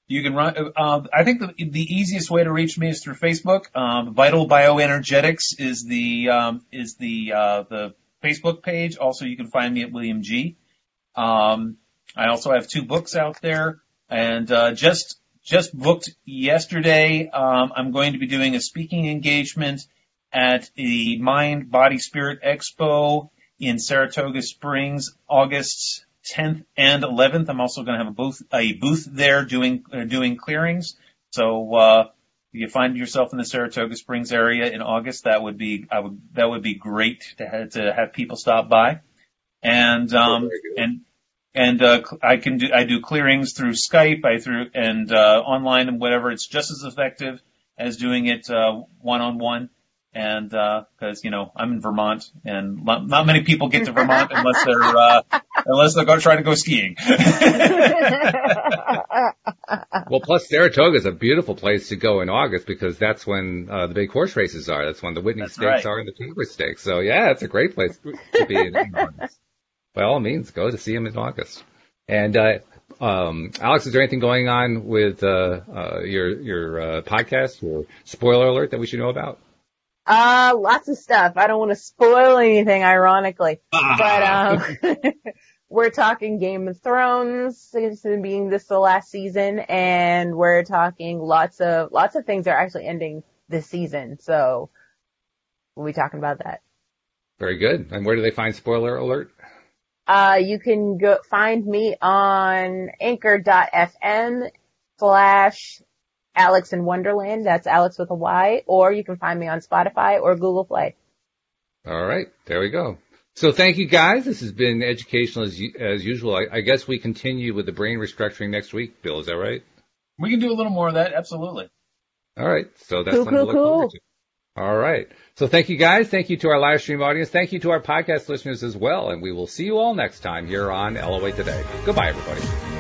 You can run, uh, I think the, the easiest way to reach me is through Facebook. Um, Vital Bioenergetics is the, um, is the, uh, the Facebook page. Also, you can find me at William G. Um, I also have two books out there, and, uh, just, just booked yesterday. Um, I'm going to be doing a speaking engagement at the Mind Body Spirit Expo in Saratoga Springs, August tenth and eleventh. I'm also going to have a booth, a booth there doing, uh, doing clearings. So, uh, if you find yourself in the Saratoga Springs area in August, that would be, I would, that would be great to have, to have people stop by. And, um, and, and, uh, I can do, I do clearings through Skype, I through, and, uh, online and whatever. It's just as effective as doing it, uh, one-on-one. And, uh, cause, you know, I'm in Vermont, and not, not many people get to Vermont unless they're, uh, unless they're going to try to go skiing. Well, plus Saratoga is a beautiful place to go in August because that's when, uh, the big horse races are. That's when the Whitney Stakes right. are and the Timber Stakes. So yeah, it's a great place to be in August. By all means, go to see them in August. And, uh, Um, Alyx, is there anything going on with, uh, uh, your, your, uh, podcast or spoiler alert that we should know about? Uh, lots of stuff. I don't want to spoil anything, ironically, ah. but, um, we're talking Game of Thrones, it's being this the last season, and we're talking lots of, lots of things that are actually ending this season. So we'll be talking about that. Very good. And where do they find spoiler alert? Uh, you can go find me on anchor dot f m slash Alyx in Wonderland. That's Alyx with a Y. Or you can find me on Spotify or Google Play. All right. There we go. So thank you, guys. This has been educational as, as usual. I, I guess we continue with the brain restructuring next week, Bill. Is that right? We can do a little more of that. Absolutely. All right. So that's cool, something cool, to look cool. forward to. All right. So thank you, guys. Thank you to our live stream audience. Thank you to our podcast listeners as well. And we will see you all next time here on L O A Today. Goodbye, everybody.